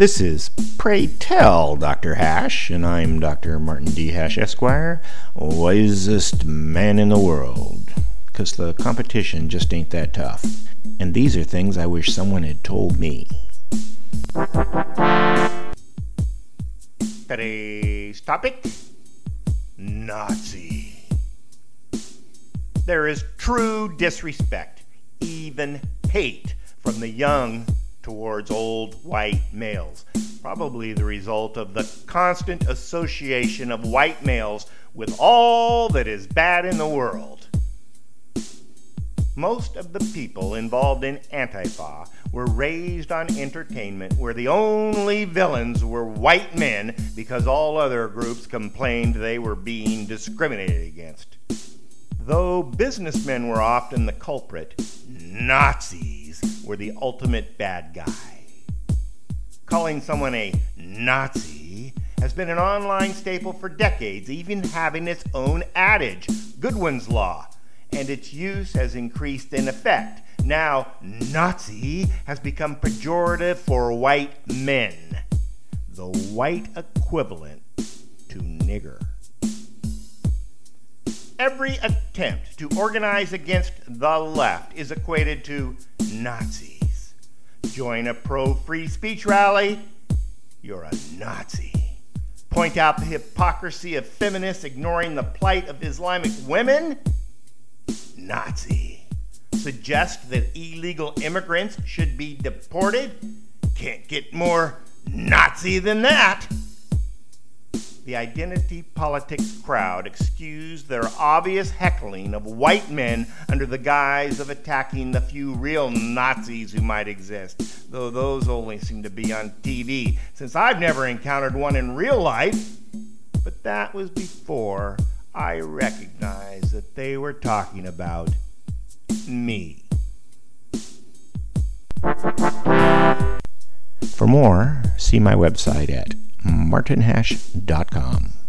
This is Pray Tell, Dr. Hash, and I'm Dr. Martin D. Hash, Esquire, wisest man in the world, 'cause the competition just ain't that tough. And these are things I wish someone had told me. Today's topic, Nazi. There is true disrespect, even hate, from the young towards old white males, probably the result of the constant association of white males with all that is bad in the world. Most of the people involved in Antifa were raised on entertainment where the only villains were white men because all other groups complained they were being discriminated against. Though businessmen were often the culprit, Nazis were the ultimate bad guy. Calling someone a Nazi has been an online staple for decades, even having its own adage, Goodwin's Law, and its use has increased in effect. Now, Nazi has become pejorative for white men, the white equivalent to nigger. Every attempt to organize against the left is equated to Nazis. Join a pro-free speech rally, you're a Nazi. Point out the hypocrisy of feminists ignoring the plight of Islamic women, Nazi. Suggest that illegal immigrants should be deported, can't get more Nazi than that. The identity politics crowd excused their obvious heckling of white men under the guise of attacking the few real Nazis who might exist, though those only seem to be on TV, since I've never encountered one in real life. But that was before I recognized that they were talking about me. For more, see my website at MartinHash.com.